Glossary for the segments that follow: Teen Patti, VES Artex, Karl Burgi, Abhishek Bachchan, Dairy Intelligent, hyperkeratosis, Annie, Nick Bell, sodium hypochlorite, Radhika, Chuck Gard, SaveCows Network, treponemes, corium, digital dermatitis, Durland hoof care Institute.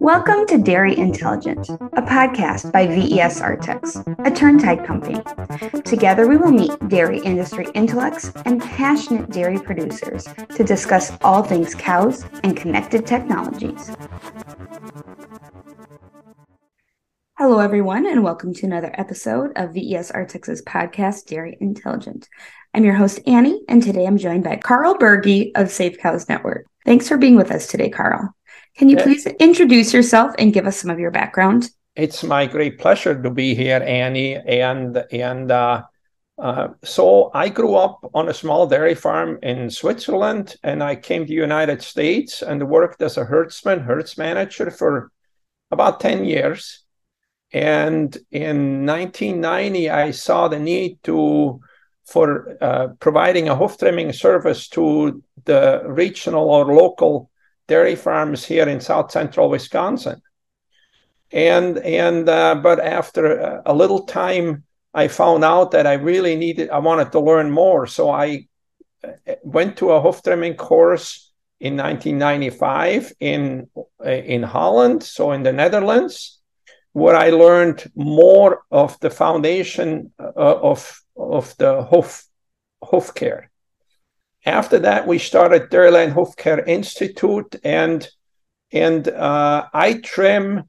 Welcome to Dairy Intelligent, a podcast by VES Artex, a turntide company. Together we will meet dairy industry intellects and passionate dairy producers to discuss all things cows and connected technologies. Hello, everyone, and welcome to another episode of VES Artex's podcast, Dairy Intelligent. I'm your host, Annie, and today I'm joined by Karl Burgi of SaveCows Network. Thanks for being with us today, Karl. Can you please introduce yourself and give us some of your background? It's my great pleasure to be here, Annie. So I grew up on a small dairy farm in Switzerland, and I came to the United States and worked as a herds manager for about 10 years. And in 1990, I saw the need for providing a hoof trimming service to the regional or local dairy farms here in South Central Wisconsin. But after a little time, I found out that I wanted to learn more. So I went to a hoof trimming course in 1995 in Holland, so in the Netherlands, where I learned more of the foundation of the hoof care. After that, we started Durland Hoof Care Institute, and I trim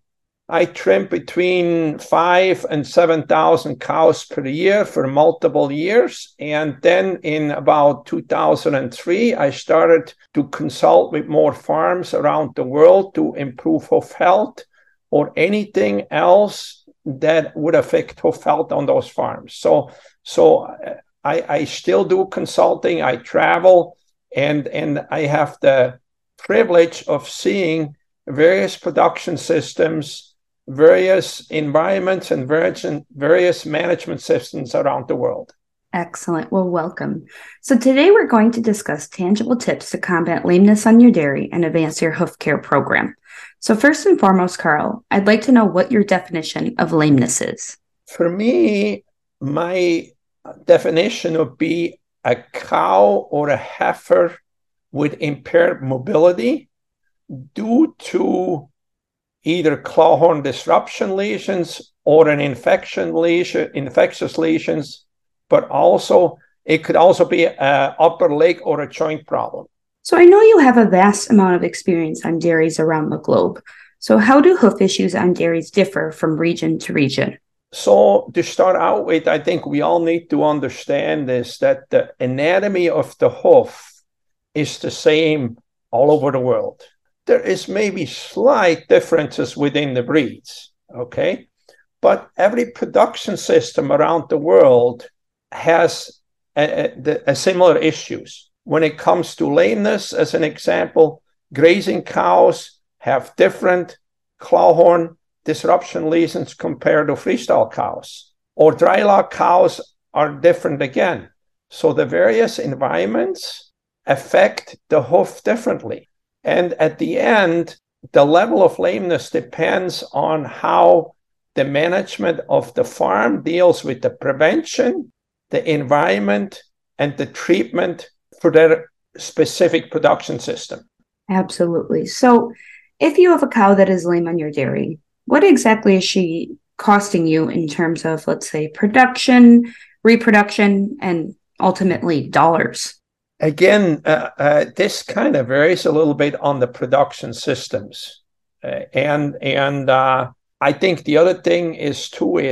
between 5,000 and 7,000 cows per year for multiple years. And then in about 2003, I started to consult with more farms around the world to improve hoof health or anything else that would affect hoof health on those farms. So I still do consulting, I travel, and I have the privilege of seeing various production systems, various environments, and various management systems around the world. Excellent. Well, welcome. So today we're going to discuss tangible tips to combat lameness on your dairy and advance your hoof care program. So first and foremost, Karl, I'd like to know what your definition of lameness is. For me, my definition would be a cow or a heifer with impaired mobility due to either claw horn disruption lesions or an infectious lesions, but also it could also be an upper leg or a joint problem. So I know you have a vast amount of experience on dairies around the globe. So how do hoof issues on dairies differ from region to region? So to start out with, I think we all need to understand is that the anatomy of the hoof is the same all over the world. There is maybe slight differences within the breeds, okay? But every production system around the world has a similar issues. When it comes to lameness, as an example, grazing cows have different claw horn disruption lesions compared to freestyle cows, or drylock cows are different again. So the various environments affect the hoof differently. And at the end, the level of lameness depends on how the management of the farm deals with the prevention, the environment, and the treatment for their specific production system. Absolutely. So if you have a cow that is lame on your dairy, what exactly is she costing you in terms of, let's say, production, reproduction, and ultimately dollars? Again, this kind of varies a little bit on the production systems. And I think the other thing is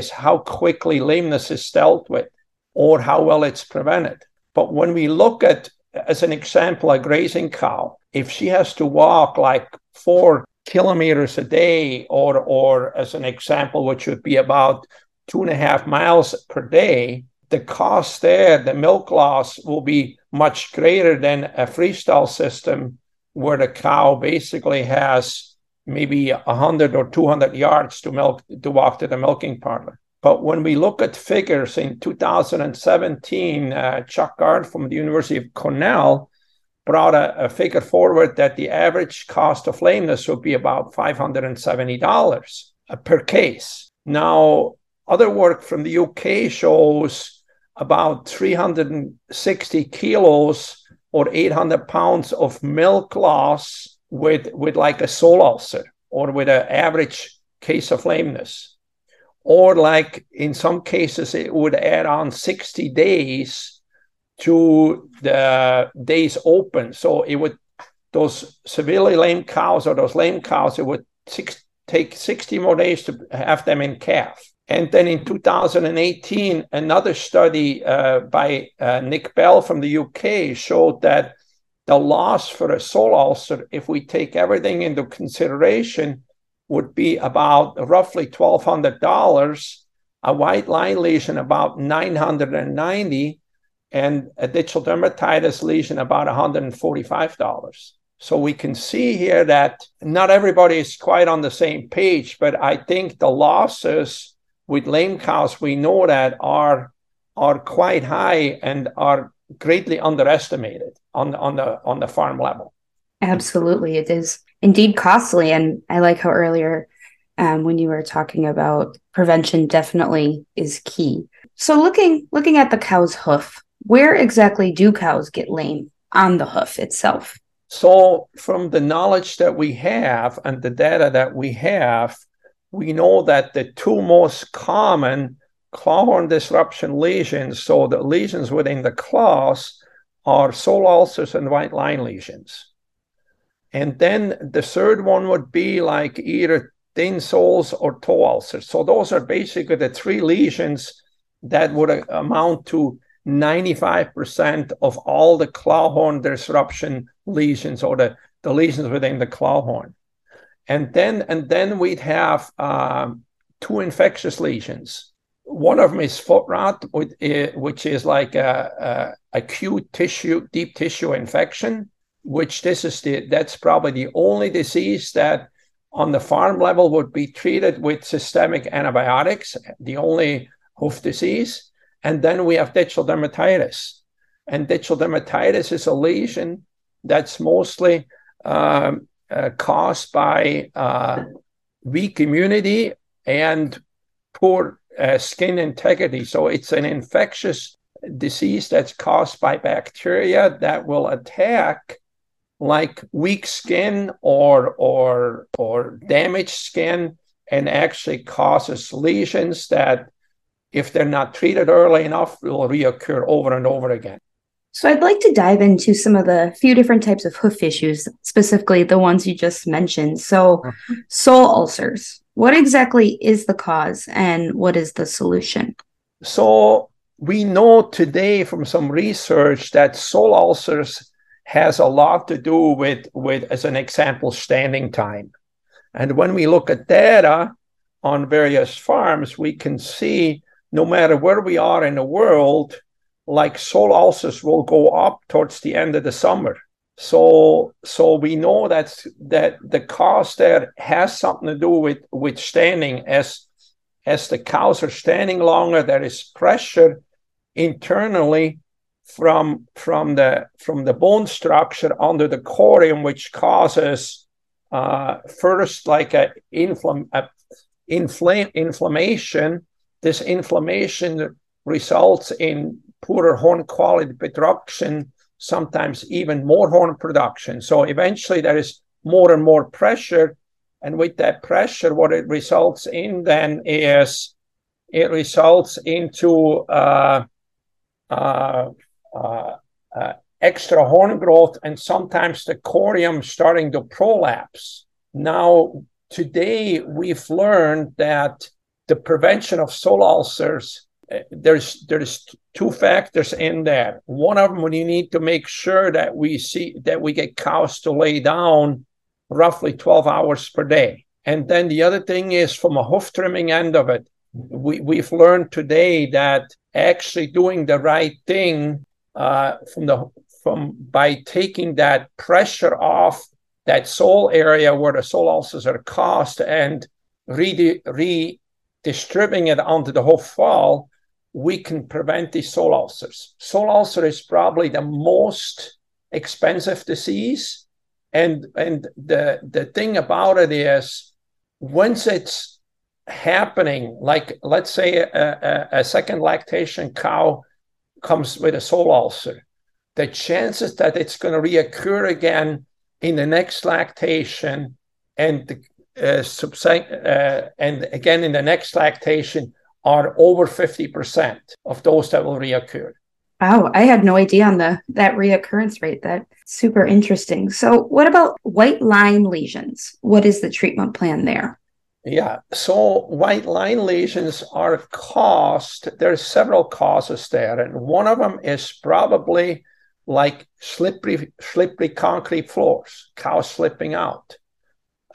how quickly lameness is dealt with or how well it's prevented. But when we look at, as an example, a grazing cow, if she has to walk like 4 kilometers a day, or as an example, which would be about 2.5 miles per day, the cost there, the milk loss, will be much greater than a freestyle system where the cow basically has maybe 100 or 200 yards to walk to the milking parlor. But when we look at figures in 2017, Chuck Gard from the University of Cornell brought a figure forward that the average cost of lameness would be about $570 per case. Now, other work from the UK shows about 360 kilos or 800 pounds of milk loss with like a sole ulcer or with an average case of lameness, or like in some cases it would add on 60 days to the days open. So it would, those severely lame cows or those lame cows, it would take 60 more days to have them in calf. And then in 2018, another study by Nick Bell from the UK showed that the loss for a sole ulcer, if we take everything into consideration, would be about roughly $1,200, a white line lesion about $990, and a digital dermatitis lesion about $145. So we can see here that not everybody is quite on the same page, but I think the losses with lame cows, we know that are quite high and are greatly underestimated on the farm level. Absolutely. It is indeed costly. And I like how earlier when you were talking about prevention definitely is key. So looking at the cow's hoof, where exactly do cows get lame on the hoof itself? So from the knowledge that we have and the data that we have, we know that the two most common clawhorn disruption lesions, so the lesions within the claws, are sole ulcers and white line lesions. And then the third one would be like either thin soles or toe ulcers. So those are basically the three lesions that would amount to 95% of all the clawhorn disruption lesions, or the lesions within the clawhorn. And then we'd have two infectious lesions. One of them is foot rot, which is like a acute tissue, deep tissue infection, which that's probably the only disease that on the farm level would be treated with systemic antibiotics, the only hoof disease. And then we have digital dermatitis. And digital dermatitis is a lesion that's mostly caused by weak immunity and poor skin integrity. So it's an infectious disease that's caused by bacteria that will attack like weak skin or damaged skin, and actually causes lesions that, if they're not treated early enough, will reoccur over and over again. So I'd like to dive into some of the few different types of hoof issues, specifically the ones you just mentioned. So sole ulcers, what exactly is the cause and what is the solution? So we know today from some research that sole ulcers has a lot to do with, as an example, standing time. And when we look at data on various farms, we can see no matter where we are in the world, like sole ulcers will go up towards the end of the summer. So we know that the cause there has something to do with standing. As the cows are standing longer, there is pressure internally from the bone structure under the corium, which causes first like inflammation. This inflammation results in poorer horn quality production, sometimes even more horn production. So eventually there is more and more pressure. And with that pressure, what it results in then is it results into extra horn growth, and sometimes the corium starting to prolapse. Now, today we've learned that the prevention of sole ulcers, there's two factors in there. One of them, we need to make sure that we get cows to lay down roughly 12 hours per day. And then the other thing is, from a hoof trimming end of it, we've learned today that actually doing the right thing by taking that pressure off that sole area where the sole ulcers are caused and redistributing it onto the hoof fall, we can prevent these sole ulcers. Sole ulcer is probably the most expensive disease. And the thing about it is, once it's happening, like let's say a second lactation cow comes with a sole ulcer, the chances that it's going to reoccur again in the next lactation, and again in the next lactation are over 50% of those that will reoccur. Wow, I had no idea on that reoccurrence rate. That's super interesting. So what about white line lesions? What is the treatment plan there? Yeah, so white line lesions are caused, there's several causes there, and one of them is probably like slippery concrete floors, cows slipping out.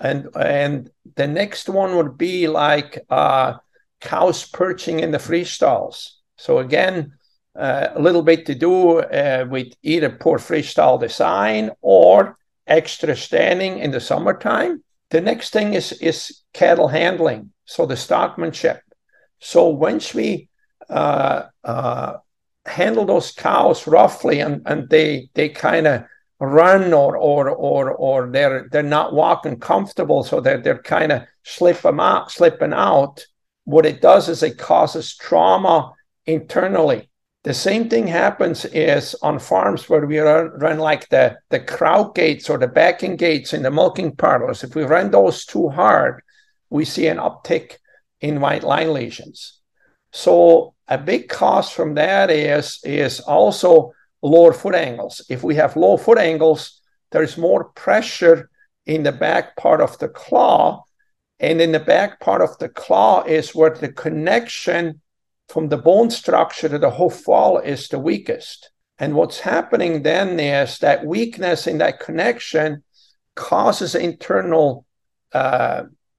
And the next one would be like cows perching in the free stalls. So again, a little bit to do with either poor free stall design or extra standing in the summertime. The next thing is cattle handling, so the stockmanship. So once we handle those cows roughly and they kind of run or they're not walking comfortable, so they're kind of slipping out. What it does is it causes trauma internally. The same thing happens is on farms where we run like the crowd gates or the backing gates in the milking parlors. If we run those too hard, we see an uptick in white line lesions. So a big cause from that is also lower foot angles. If we have low foot angles, there's more pressure in the back part of the claw. And in the back part of the claw is where the connection from the bone structure to the hoof wall is the weakest. And what's happening then is that weakness in that connection causes internal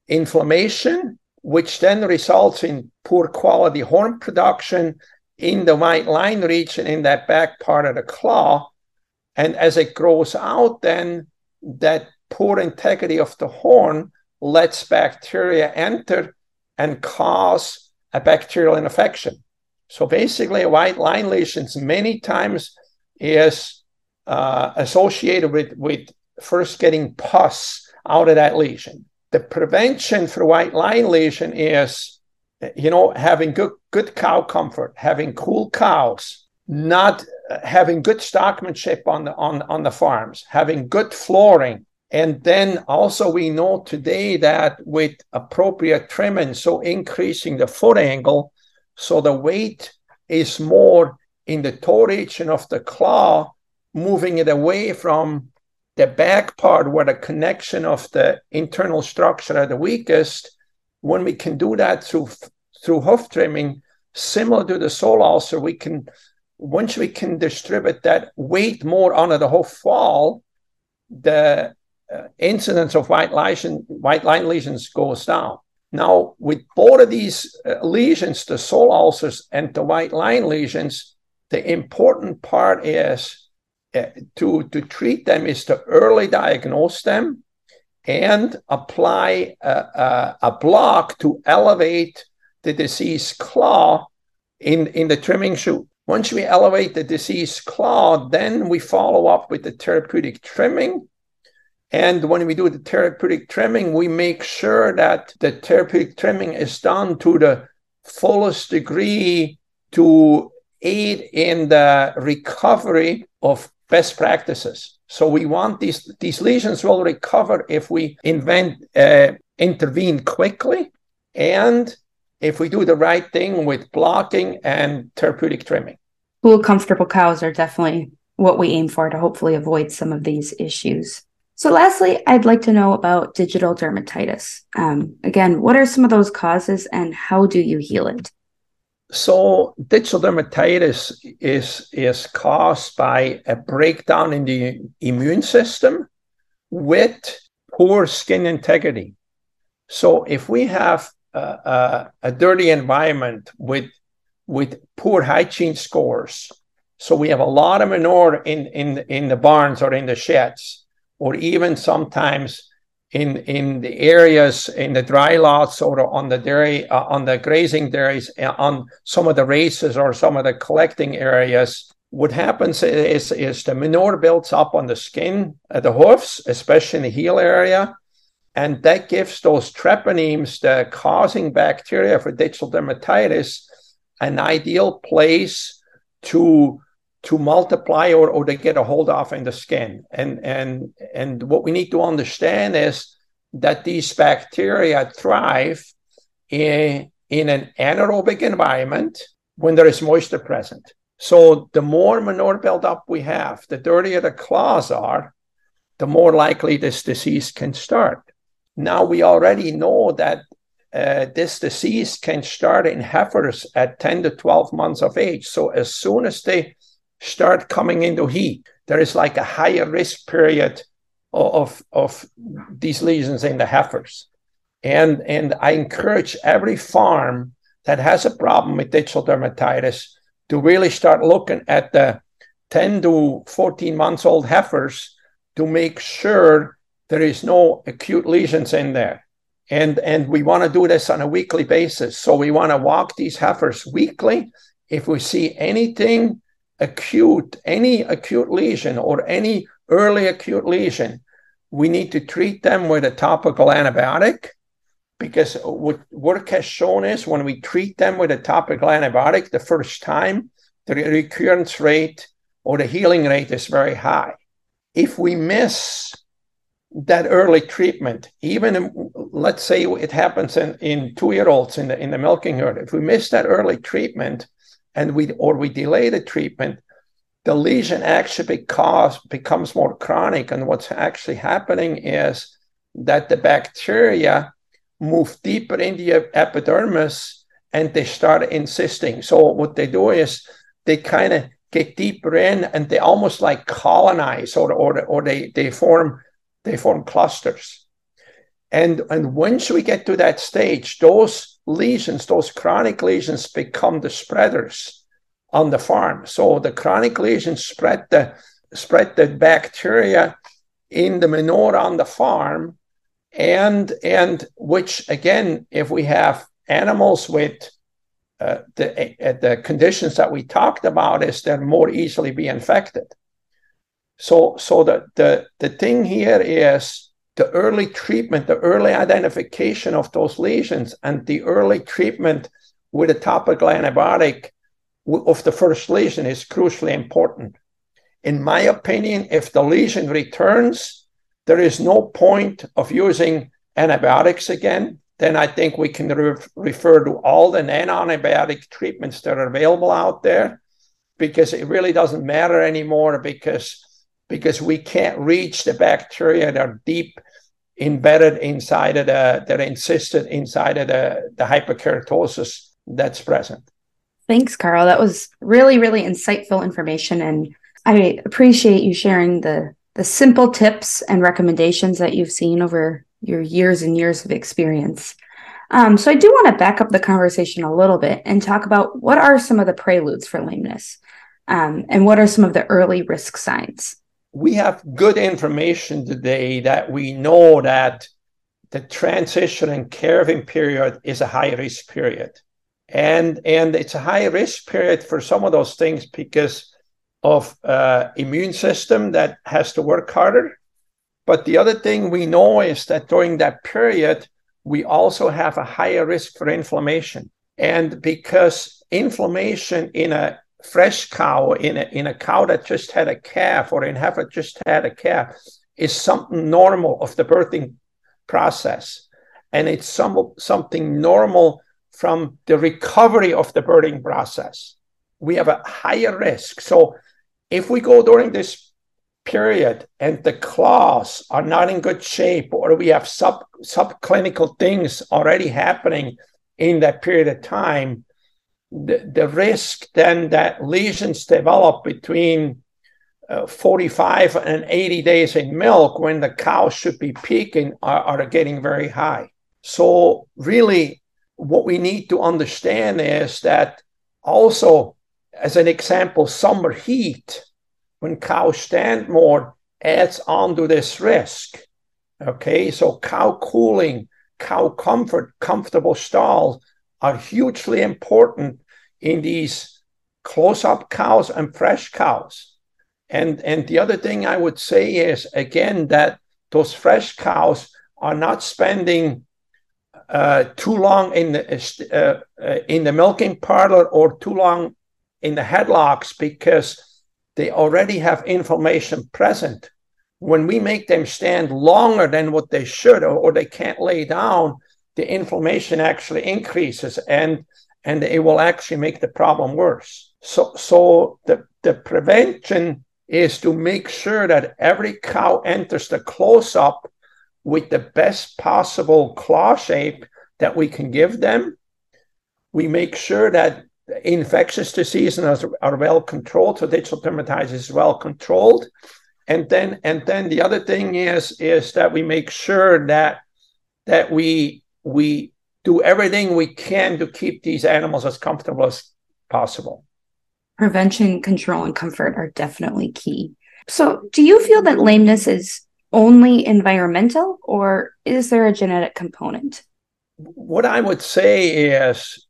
inflammation, which then results in poor quality horn production in the white line region in that back part of the claw. And as it grows out, then that poor integrity of the horn lets bacteria enter and cause a bacterial infection. So basically, white line lesions many times is associated with first getting pus out of that lesion. The prevention for white line lesion is, having good cow comfort, having cool cows, not having good stockmanship on the farms, having good flooring. And then also we know today that with appropriate trimming, so increasing the foot angle, so the weight is more in the toe region of the claw, moving it away from the back part where the connection of the internal structure are the weakest. When we can do that through hoof trimming, similar to the sole ulcer, once we can distribute that weight more onto the hoof wall, the incidence of white line lesions goes down. Now, with both of these lesions, the sole ulcers and the white line lesions, the important part is to treat them is to early diagnose them and apply a block to elevate the diseased claw in the trimming shoot. Once we elevate the diseased claw, then we follow up with the therapeutic trimming. And when we do the therapeutic trimming, we make sure that the therapeutic trimming is done to the fullest degree to aid in the recovery of best practices. So we want these lesions will recover if we intervene quickly and if we do the right thing with blocking and therapeutic trimming. Cool, comfortable cows are definitely what we aim for to hopefully avoid some of these issues. So lastly, I'd like to know about digital dermatitis. Again, what are some of those causes and how do you heal it? So digital dermatitis is caused by a breakdown in the immune system with poor skin integrity. So if we have a dirty environment with poor hygiene scores, so we have a lot of manure in the barns or in the sheds, or even sometimes in the areas, in the dry lots or on the dairy, on the grazing dairies, on some of the races or some of the collecting areas, what happens is the manure builds up on the skin, the hoofs, especially in the heel area, and that gives those treponemes, the causing bacteria for digital dermatitis, an ideal place to to multiply or to get a hold of in the skin. And what we need to understand is that these bacteria thrive in an anaerobic environment when there is moisture present. So the more manure buildup we have, the dirtier the claws are, the more likely this disease can start. Now we already know that this disease can start in heifers at 10 to 12 months of age. So as soon as they start coming into heat, there is like a higher risk period of these lesions in the heifers. And I encourage every farm that has a problem with digital dermatitis to really start looking at the 10 to 14 months old heifers to make sure there is no acute lesions in there. And we want to do this on a weekly basis. So we want to walk these heifers weekly. If we see anything acute, any acute lesion or any early acute lesion, we need to treat them with a topical antibiotic, because what work has shown is when we treat them with a topical antibiotic the first time, the recurrence rate or the healing rate is very high. If we miss that early treatment, even let's say it happens in 2-year-olds in the milking herd, if we miss that early treatment and we delay the treatment, the lesion actually becomes more chronic. And what's actually happening is that the bacteria move deeper into the epidermis and they start insisting. So what they do is they kind of get deeper in and they almost like colonize or they form clusters. And once we get to that stage, those lesions, those chronic lesions become the spreaders on the farm. So the chronic lesions spread the bacteria in the manure on the farm. And which, again, if we have animals with the conditions that we talked about, is they're more easily be infected. So the thing here is the early treatment, the early identification of those lesions and the early treatment with a topical antibiotic of the first lesion is crucially important. In my opinion, if the lesion returns, there is no point of using antibiotics again. Then I think we can refer to all the non-antibiotic treatments that are available out there, because it really doesn't matter anymore, because we can't reach the bacteria that are deep embedded inside of the, that insisted inside of the hyperkeratosis that's present. Thanks, Karl. That was really, really insightful information. And I appreciate you sharing the simple tips and recommendations that you've seen over your years and years of experience. So I do want to back up the conversation a little bit and talk about what are some of the preludes for lameness, and what are some of the early risk signs? We have good information today that we know that the transition and calving period is a high risk period. And it's a high risk period for some of those things because of immune system that has to work harder. But the other thing we know is that during that period, we also have a higher risk for inflammation. And because inflammation in a fresh cow, in a cow that just had a calf or in heifer just had a calf, is something normal of the birthing process. And it's something normal from the recovery of the birthing process. We have a higher risk. So if we go during this period and the claws are not in good shape, or we have subclinical things already happening in that period of time, the risk then that lesions develop between 45 and 80 days in milk when the cows should be peaking are getting very high. So really what we need to understand is that also, as an example, summer heat, when cows stand more, adds on to this risk. Okay, so cow cooling, cow comfort, comfortable stalls are hugely important in these close-up cows and fresh cows. And the other thing I would say is, again, that those fresh cows are not spending too long in the milking parlor or too long in the headlocks, because they already have inflammation present. When we make them stand longer than what they should, or they can't lay down, the inflammation actually increases, and it will actually make the problem worse. So the prevention is to make sure that every cow enters the close-up with the best possible claw shape that we can give them. We make sure that infectious diseases are well controlled, so digital dermatitis is well controlled. And then the other thing is that we make sure that we do everything we can to keep these animals as comfortable as possible. Prevention, control, and comfort are definitely key. So do you feel that lameness is only environmental, or is there a genetic component? What I would say is,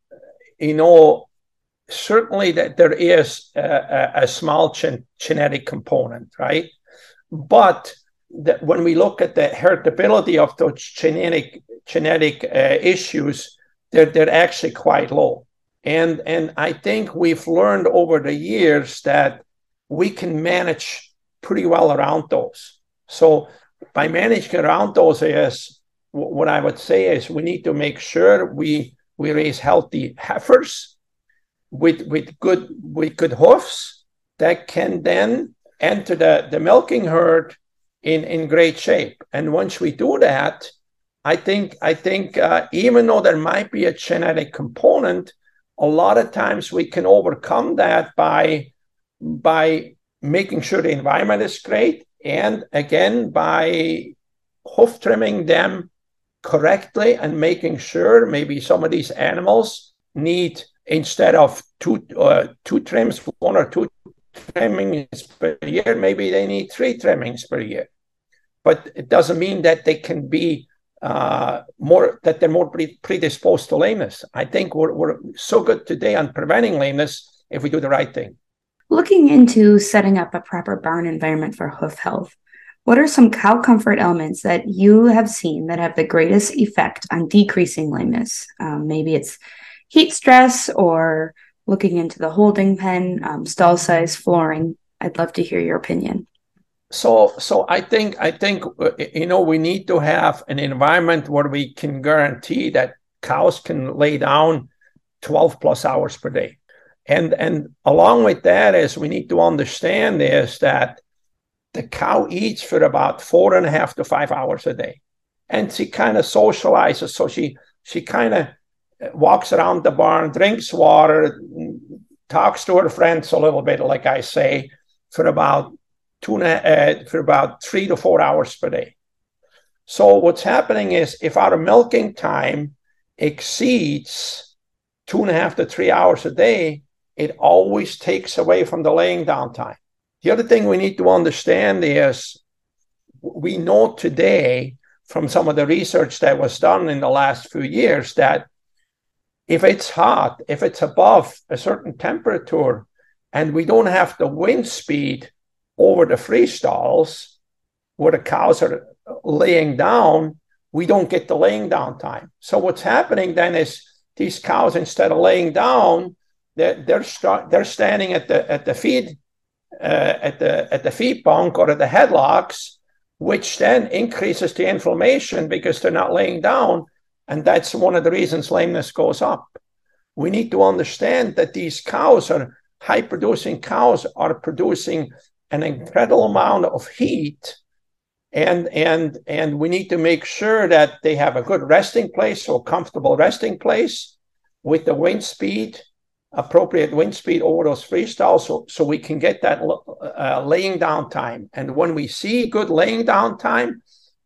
certainly that there is a small genetic component, right? But that when we look at the heritability of those genetic issues, they're actually quite low. And I think we've learned over the years that we can manage pretty well around those. So by managing around those, is what I would say is we need to make sure we raise healthy heifers with good hoofs that can then enter the milking herd in great shape. And once we do that, I think even though there might be a genetic component, a lot of times we can overcome that by making sure the environment is great, and again by hoof trimming them correctly and making sure maybe some of these animals need, instead of two trims, one or two trimmings per year, maybe they need three trimmings per year. But it doesn't mean that they can be predisposed to lameness. I think we're so good today on preventing lameness if we do the right thing. Looking into setting up a proper barn environment for hoof health, what are some cow comfort elements that you have seen that have the greatest effect on decreasing lameness? Maybe it's heat stress, or looking into the holding pen, stall size, flooring. I'd love to hear your opinion. So I think we need to have an environment where we can guarantee that cows can lay down 12 plus hours per day, and along with that is we need to understand is that the cow eats for about 4.5 to 5 hours a day, and she kind of socializes. So she kind of walks around the barn, drinks water, talks to her friends a little bit, like I say, for about 3 to 4 hours per day. So what's happening is if our milking time exceeds 2.5 to 3 hours a day, it always takes away from the laying down time. The other thing we need to understand is we know today from some of the research that was done in the last few years that if it's hot, if it's above a certain temperature, and we don't have the wind speed over the free stalls where the cows are laying down, we don't get the laying down time. So what's happening then is these cows, instead of laying down, they're standing at the feed at the feed bunk or at the headlocks, which then increases the inflammation because they're not laying down, and that's one of the reasons lameness goes up. We need to understand that these cows are high-producing cows are producing an incredible amount of heat, and we need to make sure that they have a good resting place, so a comfortable resting place with the wind speed, appropriate wind speed over those freestalls, so we can get that laying down time. And when we see good laying down time,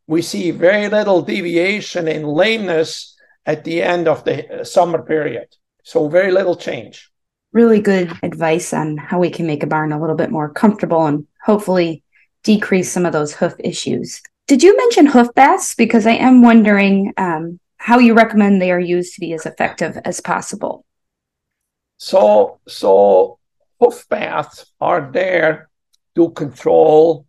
we see very little deviation in lameness at the end of the summer period. So very little change. Really good advice on how we can make a barn a little bit more comfortable and hopefully decrease some of those hoof issues. Did you mention hoof baths? Because I am wondering how you recommend they are used to be as effective as possible. So hoof baths are there to control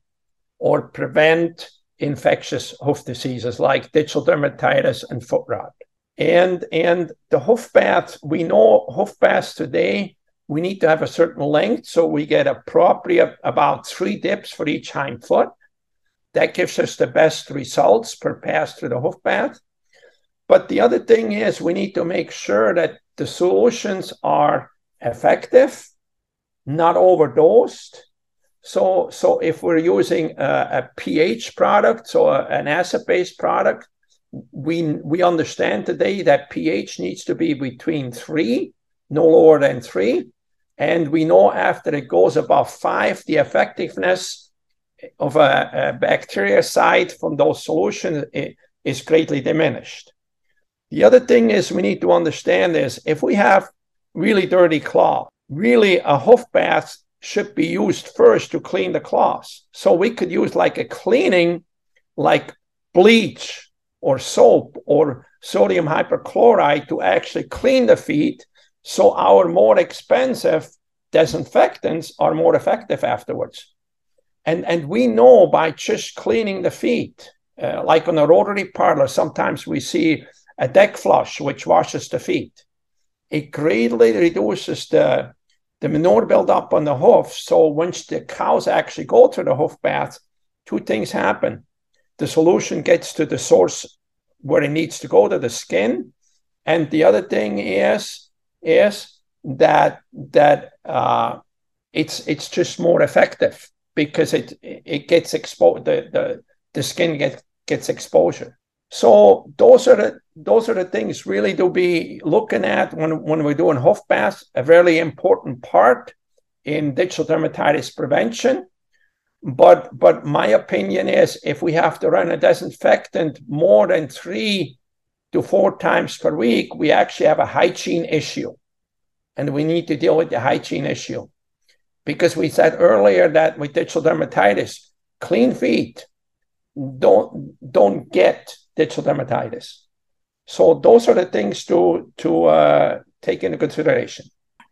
or prevent infectious hoof diseases like digital dermatitis and foot rot. And the hoof baths, we know hoof baths today we need to have a certain length, so we get appropriate about 3 dips for each hind foot. That gives us the best results per pass through the hoof path. But the other thing is we need to make sure that the solutions are effective, not overdosed. So if we're using a pH product, so an acid-based product, we understand today that pH needs to be between 3, no lower than 3. And we know after it goes above 5, the effectiveness of a bactericide from those solutions is greatly diminished. The other thing is we need to understand is if we have really dirty cloth, really a hoof bath should be used first to clean the cloths. So we could use like a cleaning, like bleach or soap or sodium hypochlorite to actually clean the feet, so our more expensive disinfectants are more effective afterwards. And we know by just cleaning the feet, like on a rotary parlor, sometimes we see a deck flush which washes the feet. It greatly reduces the manure buildup on the hoof. So once the cows actually go to the hoof bath, 2 things happen. The solution gets to the source where it needs to go, to the skin. And the other thing is that it's just more effective because it gets exposed, the skin gets exposure. So those are the things really to be looking at when we're doing hoof baths, a very important part in digital dermatitis prevention. But my opinion is if we have to run a disinfectant more than 3 to 4 times per week, we actually have a hygiene issue. And we need to deal with the hygiene issue. Because we said earlier that with digital dermatitis, clean feet don't get digital dermatitis. So those are the things to take into consideration.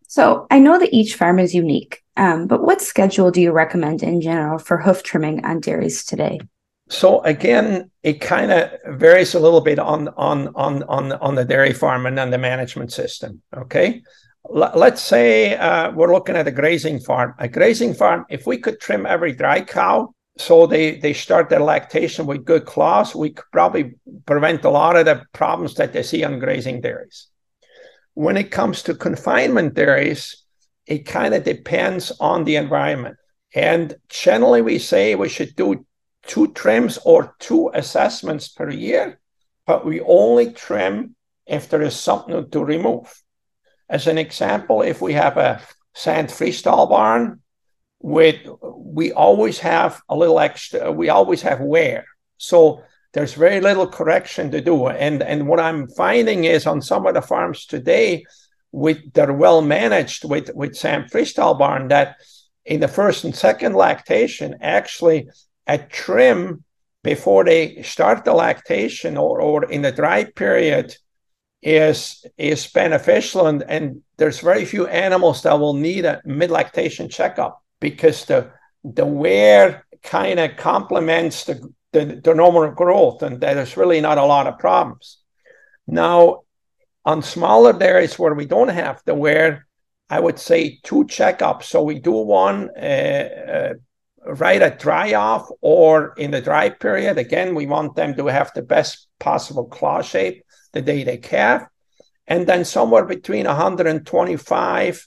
So I know that each farm is unique, but what schedule do you recommend in general for hoof trimming on dairies today? So again, it kind of varies a little bit on the dairy farm and on the management system. Okay, let's say we're looking at a grazing farm. A grazing farm, if we could trim every dry cow, so they start their lactation with good cloths, we could probably prevent a lot of the problems that they see on grazing dairies. When it comes to confinement dairies, it kind of depends on the environment. And generally, we say we should do 2 trims or 2 assessments per year, but we only trim if there is something to remove. As an example, if we have a sand freestyle barn, we always have a little extra, we always have wear. So there's very little correction to do. And what I'm finding is on some of the farms today, they're well managed with sand freestyle barn, that in the 1st and 2nd lactation, actually a trim before they start the lactation or in the dry period is beneficial. And there's very few animals that will need a mid-lactation checkup, because the wear kind of complements the normal growth, and there's really not a lot of problems. Now, on smaller dairies where we don't have the wear, I would say 2 checkups. So we do one right at dry off or in the dry period. Again, we want them to have the best possible claw shape the day they calf. And then somewhere between 125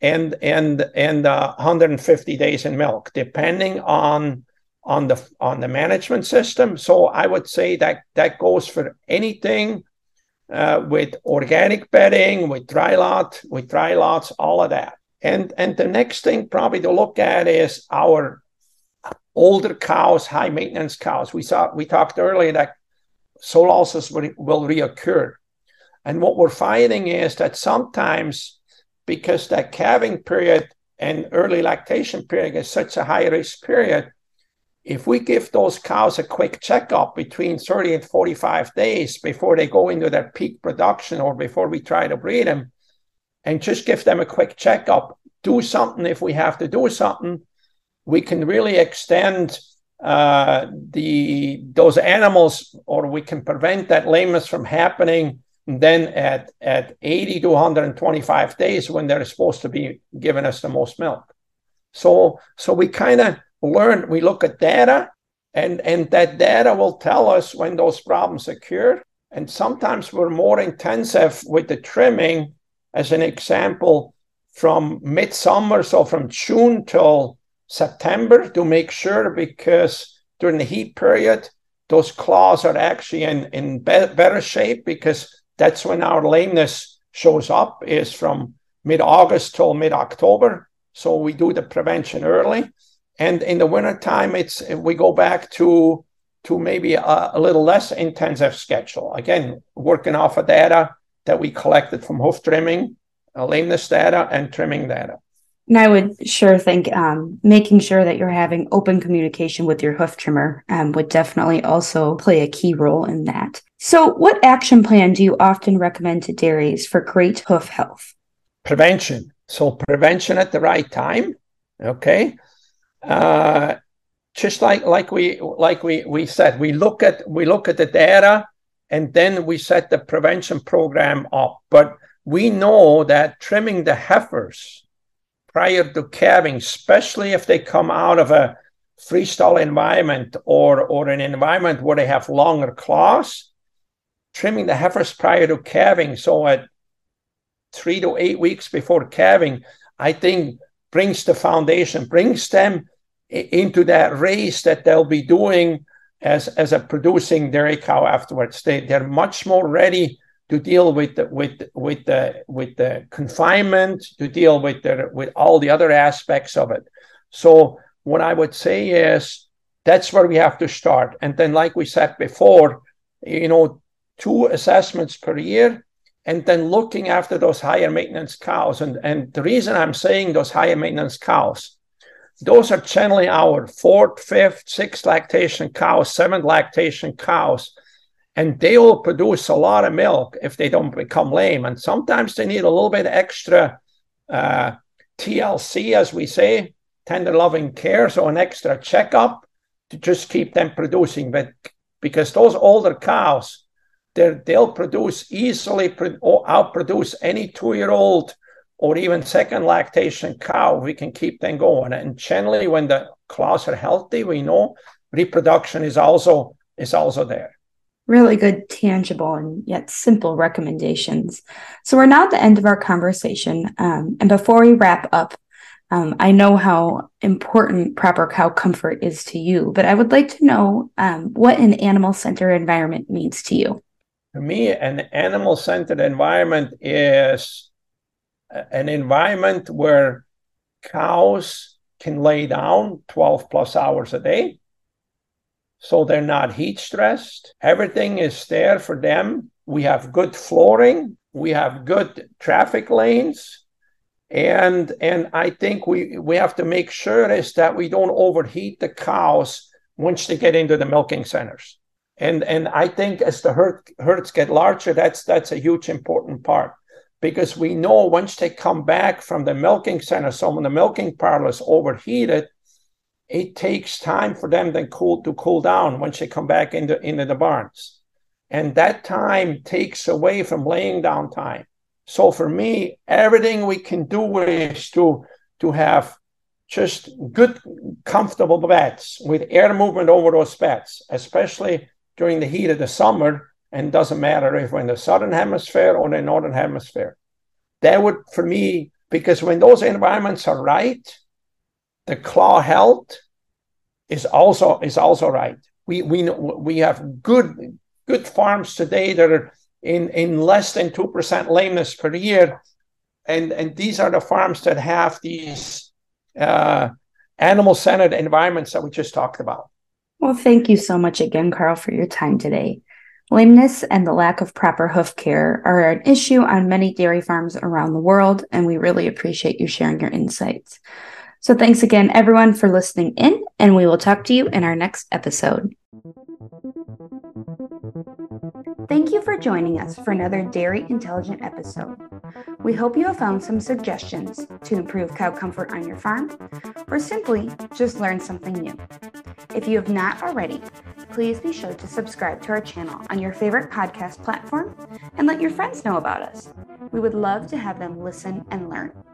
and 150 days in milk, depending on the management system. So I would say that goes for anything with organic bedding, with dry lots, all of that. And the next thing probably to look at is our older cows, high maintenance cows. We talked earlier that sole ulcers will reoccur, and what we're finding is that sometimes, because that calving period and early lactation period is such a high risk period, if we give those cows a quick checkup between 30 and 45 days before they go into their peak production or before we try to breed them, and just give them a quick checkup, do something if we have to do something, we can really extend those animals, or we can prevent that lameness from happening And then at 80 to 125 days, when they're supposed to be giving us the most milk. So we kind of learn, we look at data, and that data will tell us when those problems occur. And sometimes we're more intensive with the trimming, as an example, from midsummer, so from June till September, to make sure, because during the heat period, those claws are actually in better shape, because that's when our lameness shows up, is from mid-August till mid-October. So we do the prevention early. And in the wintertime, we go back to maybe a little less intensive schedule. Again, working off of data that we collected from hoof trimming, lameness data, and trimming data. And I would sure think making sure that you're having open communication with your hoof trimmer would definitely also play a key role in that. So what action plan do you often recommend to dairies for great hoof health? Prevention. So prevention at the right time, okay? Just like we said, we look at the data, and then we set the prevention program up. But we know that trimming the heifers prior to calving, especially if they come out of a freestyle environment or an environment where they have longer claws, trimming the heifers prior to calving, so at 3 to 8 weeks before calving, I think brings the foundation, brings them into that race that they'll be doing as a producing dairy cow afterwards. They're much more ready to deal with the confinement, to deal with all the other aspects of it. So what I would say is that's where we have to start. And then, like we said before, 2 assessments per year, and then looking after those higher maintenance cows. And the reason I'm saying those higher maintenance cows, those are generally our 4th, 5th, 6th lactation cows, 7th lactation cows, and they will produce a lot of milk if they don't become lame. And sometimes they need a little bit extra TLC, as we say, tender loving care, so an extra checkup to just keep them producing. But because those older cows, they'll produce easily, or outproduce any 2-year-old or even 2nd lactation cow. We can keep them going. And generally, when the claws are healthy, we know reproduction is also there. Really good, tangible, and yet simple recommendations. So we're now at the end of our conversation. And before we wrap up, I know how important proper cow comfort is to you, but I would like to know what an animal-centered environment means to you. To me, an animal-centered environment is an environment where cows can lay down 12 plus hours a day. So they're not heat stressed. Everything is there for them. We have good flooring. We have good traffic lanes. And I think we have to make sure is that we don't overheat the cows once they get into the milking centers. And I think as the herds get larger, that's a huge important part. Because we know once they come back from the milking center, so when the milking parlor is overheated, it takes time for them then to cool down once they come back into the barns. And that time takes away from laying down time. So for me, everything we can do is to have just good, comfortable beds with air movement over those beds, especially during the heat of the summer. And doesn't matter if we're in the southern hemisphere or the northern hemisphere. That would, for me, because when those environments are right, the claw health is also right. We have good farms today that are in less than 2% lameness per year, and these are the farms that have these animal-centered environments that we just talked about. Well, thank you so much again, Karl, for your time today. Lameness and the lack of proper hoof care are an issue on many dairy farms around the world, and we really appreciate you sharing your insights. So thanks again, everyone, for listening in, and we will talk to you in our next episode. Thank you for joining us for another Dairy Intelligent episode. We hope you have found some suggestions to improve cow comfort on your farm, or simply just learn something new. If you have not already, please be sure to subscribe to our channel on your favorite podcast platform and let your friends know about us. We would love to have them listen and learn.